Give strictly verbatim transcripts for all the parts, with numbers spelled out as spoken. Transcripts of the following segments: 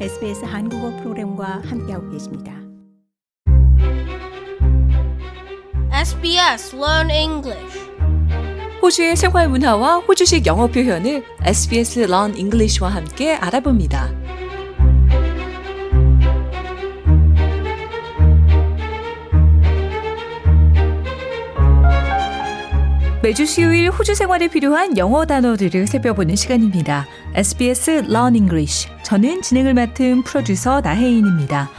에스비에스 한국어 프로그램과 함께하고 계십니다. 에스비에스 Learn English. 호주의 생활 문화와 호주식 영어 표현을 에스비에스 Learn English와 함께 알아봅니다. 매주 수요일 호주 생활에 필요한 영어 단어들을 살펴보는 시간입니다. 에스비에스 Learn English. 저는 진행을 맡은 프로듀서 나혜인입니다.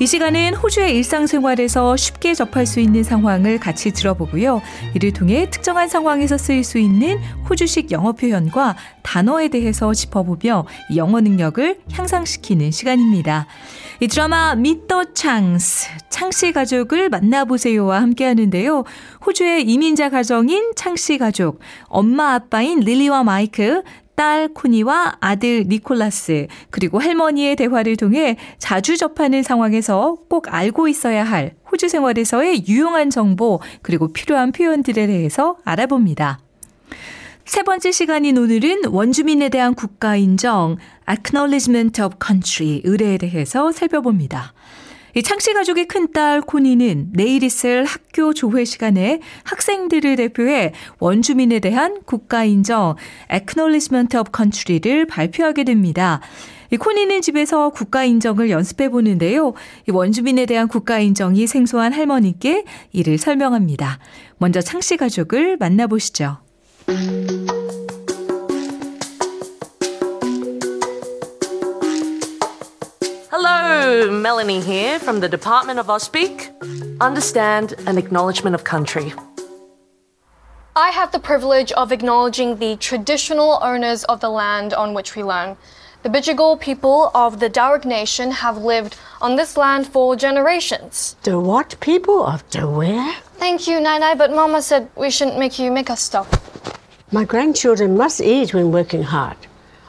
이 시간은 호주의 일상생활에서 쉽게 접할 수 있는 상황을 같이 들어보고요. 이를 통해 특정한 상황에서 쓰일 수 있는 호주식 영어 표현과 단어에 대해서 짚어보며 영어 능력을 향상시키는 시간입니다. 이 드라마 Meet the Changs, 창씨 가족을 만나보세요와 함께하는데요. 호주의 이민자 가정인 창씨 가족, 엄마 아빠인 릴리와 마이크, 딸 코니와 아들 니콜라스, 그리고 할머니의 대화를 통해 자주 접하는 상황에서 꼭 알고 있어야 할 호주 생활에서의 유용한 정보, 그리고 필요한 표현들에 대해서 알아봅니다. 세 번째 시간인 오늘은 원주민에 대한 국가 인정, Acknowledgement of Country 의례에 대해서 살펴봅니다. 이 창씨 가족의 큰딸 코니는 내일 있을 학교 조회 시간에 학생들을 대표해 원주민에 대한 국가 인정, Acknowledgement of Country를 발표하게 됩니다. 이 코니는 집에서 국가 인정을 연습해 보는데요. 이 원주민에 대한 국가 인정이 생소한 할머니께 이를 설명합니다. 먼저 창씨 가족을 만나보시죠. Hello, Melanie here from the Department of Auspeak. Understand an acknowledgement of country. I have the privilege of acknowledging the traditional owners of the land on which we learn. The Bidjigal people of the Darug Nation have lived on this land for generations. The what people of the where? Thank you, Nai Nai, but Mama said we shouldn't make you make us stop. My grandchildren must eat when working hard.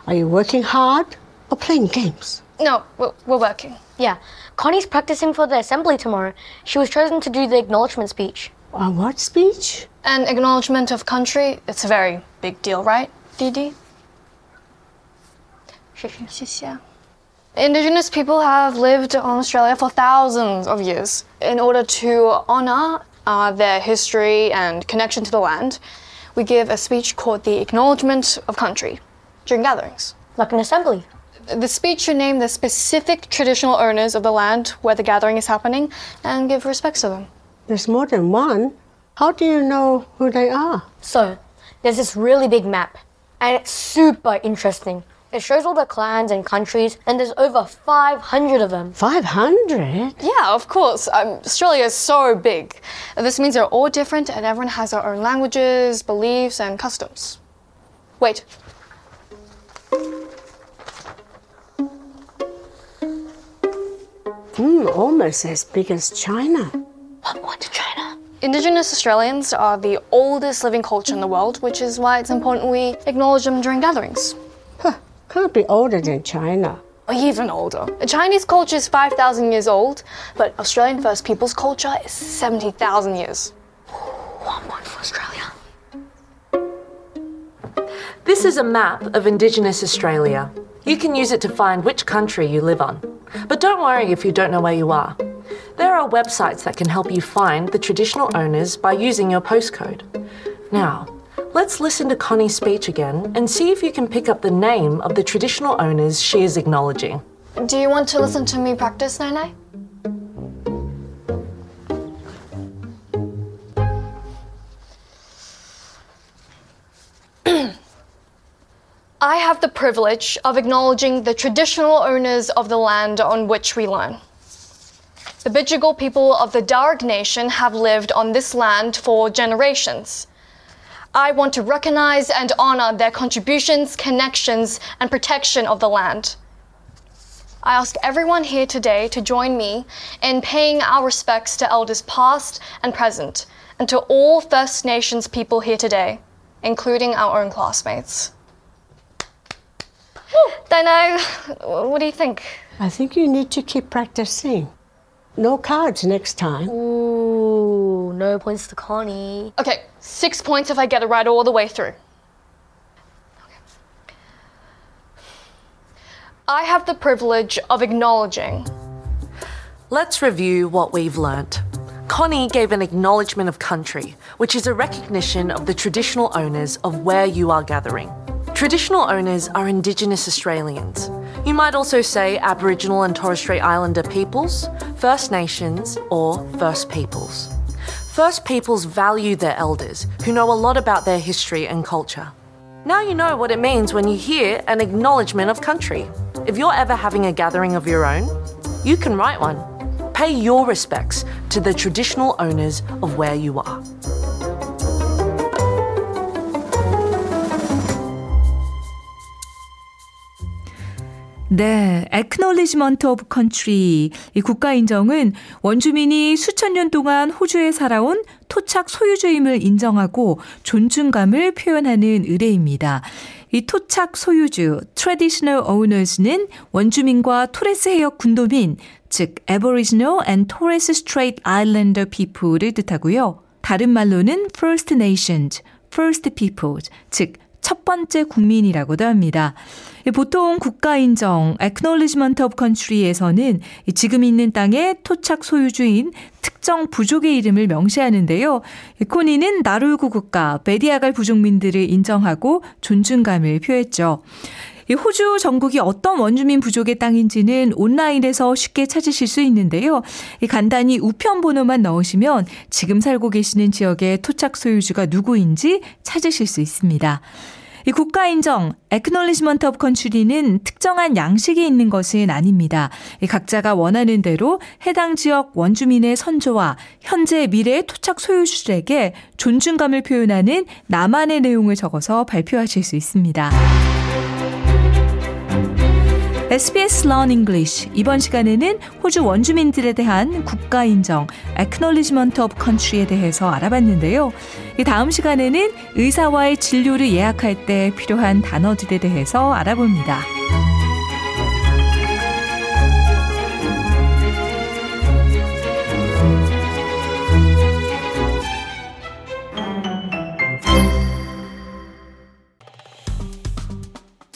Are you working hard or playing games? No, we're working. Yeah. Connie's practicing for the assembly tomorrow. She was chosen to do the acknowledgement speech. A what speech? An acknowledgement of country. It's a very big deal, right, Didi? Indigenous people have lived on Australia for thousands of years. In order to honour uh, their history and connection to the land, we give a speech called the Acknowledgement of Country during gatherings. Like an assembly? The speech should name the specific traditional owners of the land where the gathering is happening and give respects to them. There's more than one. How do you know who they are? So, there's this really big map, and it's super interesting. It shows all the clans and countries, and there's over five hundred of them. five hundred? Yeah, of course. Um, Australia is so big. This means they're all different, and everyone has their own languages, beliefs, and customs. Wait. Mm, almost as big as China. What, what to China? Indigenous Australians are the oldest living culture in the world, which is why it's important we acknowledge them during gatherings. Huh, can't be older than China. Or even older. Chinese culture is five thousand years old, but Australian First Peoples culture is seventy thousand years. One point for Australia. This is a map of Indigenous Australia. You can use it to find which country you live on. But don't worry if you don't know where you are. There are websites that can help you find the traditional owners by using your postcode. Now, let's listen to Connie's speech again and see if you can pick up the name of the traditional owners she is acknowledging. Do you want to listen to me practice, Nai Nai? I have the privilege of acknowledging the traditional owners of the land on which we learn. The Bidjigal people of the Darug Nation have lived on this land for generations. I want to recognize and honor their contributions, connections, and protection of the land. I ask everyone here today to join me in paying our respects to elders past and present, and to all First Nations people here today, including our own classmates. Nai Nai, what do you think? I think you need to keep practicing. No cards next time. Ooh, no points to Connie. Okay, six points if I get it right all the way through. Okay. I have the privilege of acknowledging. Let's review what we've learnt. Connie gave an acknowledgement of country, which is a recognition of the traditional owners of where you are gathering. Traditional owners are Indigenous Australians. You might also say Aboriginal and Torres Strait Islander peoples, First Nations or First Peoples. First Peoples value their elders, who know a lot about their history and culture. Now you know what it means when you hear an acknowledgement of country. If you're ever having a gathering of your own, you can write one. Pay your respects to the traditional owners of where you are. 네, Acknowledgement of Country, 이 국가 인정은 원주민이 수천 년 동안 호주에 살아온 토착 소유주임을 인정하고 존중감을 표현하는 의례입니다. 이 토착 소유주, Traditional Owners는 원주민과 토레스 해역 군도민, 즉 Aboriginal and Torres Strait Islander people를 뜻하고요. 다른 말로는 First Nations, First Peoples, 즉 첫 번째 국민이라고도 합니다. 보통 국가 인정, Acknowledgement of Country에서는 지금 있는 땅의 토착 소유주인 특정 부족의 이름을 명시하는데요. 코니는 나루구 국가, 베디아갈 부족민들을 인정하고 존중감을 표했죠. 호주 전국이 어떤 원주민 부족의 땅인지는 온라인에서 쉽게 찾으실 수 있는데요. 간단히 우편 번호만 넣으시면 지금 살고 계시는 지역의 토착 소유주가 누구인지 찾으실 수 있습니다. 이 국가 인정, Acknowledgement of Country는 특정한 양식이 있는 것은 아닙니다. 각자가 원하는 대로 해당 지역 원주민의 선조와 현재 미래의 토착 소유주들에게 존중감을 표현하는 나만의 내용을 적어서 발표하실 수 있습니다. 에스비에스 Learn English, 이번 시간에는 호주 원주민들에 대한 국가 인정, Acknowledgement of Country에 대해서 알아봤는데요. 다음 시간에는 의사와의 진료를 예약할 때 필요한 단어들에 대해서 알아봅니다.